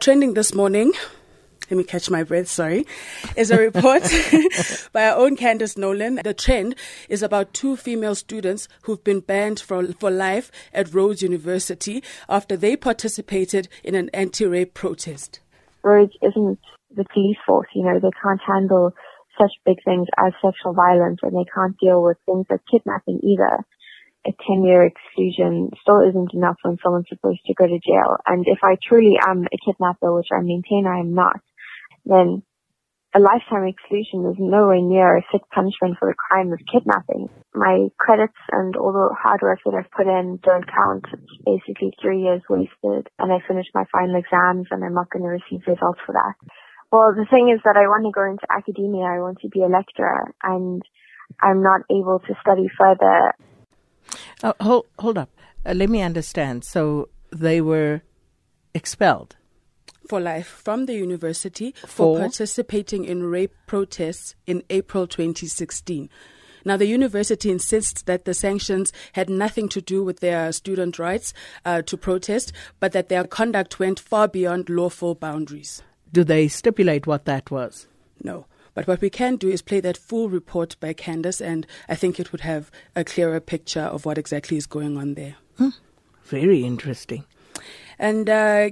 Trending this morning, let me catch my breath, sorry, is a report by our own Candace Nolan. The trend is about two female students who've been banned for life at Rhodes University after they participated in an anti-rape protest. Rhodes isn't the police force, you know, they can't handle such big things as sexual violence, and they can't deal with things like kidnapping either. A 10-year exclusion still isn't enough when someone's supposed to go to jail. And if I truly am a kidnapper, which I maintain I am not, then a lifetime exclusion is nowhere near a fit punishment for the crime of kidnapping. My credits and all the hard work that I've put in don't count. It's basically 3 years wasted, and I finished my final exams and I'm not going to receive results for that. Well, the thing is that I want to go into academia. I want to be a lecturer, and I'm not able to study further. Oh, hold up. Let me understand. So they were expelled? For life from the university for participating in rape protests in April 2016. Now, the university insists that the sanctions had nothing to do with their student rights to protest, but that their conduct went far beyond lawful boundaries. Do they stipulate what that was? No. But what we can do is play that full report by Candace, and I think it would have a clearer picture of what exactly is going on there. Very interesting. And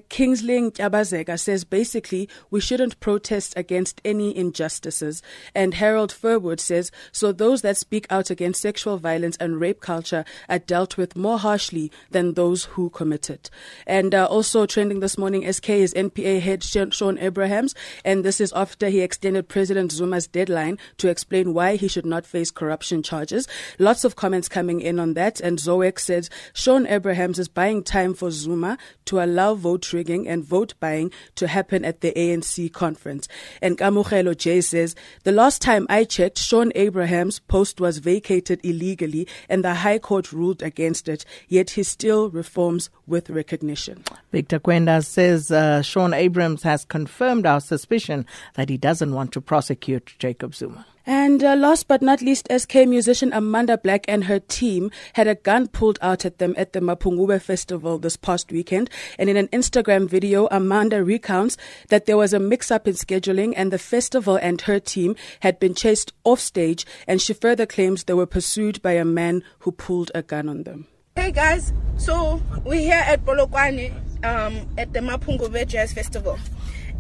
Kingsling Abazega says basically we shouldn't protest against any injustices. And Harold Furwood says, so those that speak out against sexual violence and rape culture are dealt with more harshly than those who commit it. And also trending this morning, SK is NPA head Shaun Abrahams. And this is after he extended President Zuma's deadline to explain why he should not face corruption charges. Lots of comments coming in on that. And Zoek says Shaun Abrahams is buying time for Zuma to allow vote rigging and vote buying to happen at the ANC conference. And Kamukhelo J says, the last time I checked, Shaun Abrahams' post was vacated illegally and the High Court ruled against it, yet he still reforms with recognition. Victor Quenda says, Shaun Abrahams has confirmed our suspicion that he doesn't want to prosecute Jacob Zuma. And last but not least, SK musician Amanda Black and her team had a gun pulled out at them at the Mapungubwe Festival this past weekend. And in an Instagram video, Amanda recounts that there was a mix-up in scheduling and the festival and her team had been chased off stage. And she further claims they were pursued by a man who pulled a gun on them. Hey guys, so we're here at Polokwane at the Mapungubwe Jazz Festival.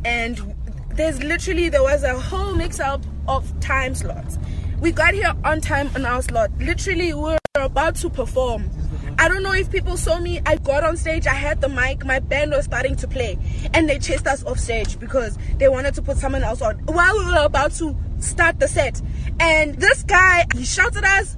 And there was a whole mix-up of time slots. We got here on time on our slot. Literally, we were about to perform. I don't know if people saw me. I got on stage, I had the mic, my band was starting to play, and they chased us off stage because they wanted to put someone else on while we were about to start the set. And this guy, he shouted at us,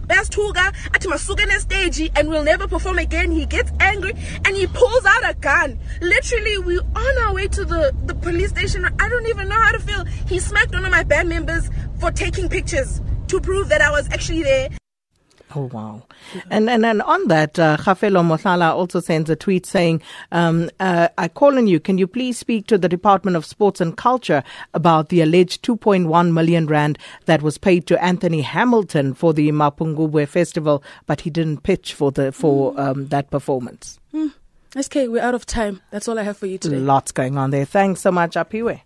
and we'll never perform again. He gets angry and he pulls out a gun. Literally, we're on our way to the police station. I don't even know how to feel. He smacked one of my band members for taking pictures to prove that I was actually there. Oh, wow. And on that, Khafelo Mothala also sends a tweet saying, I call on you, can you please speak to the Department of Sports and Culture about the alleged 2.1 million rand that was paid to Anthony Hamilton for the Mapungubwe Festival, but he didn't pitch for that performance. SK, we're out of time. That's all I have for you today. Lots going on there. Thanks so much, Apiwe.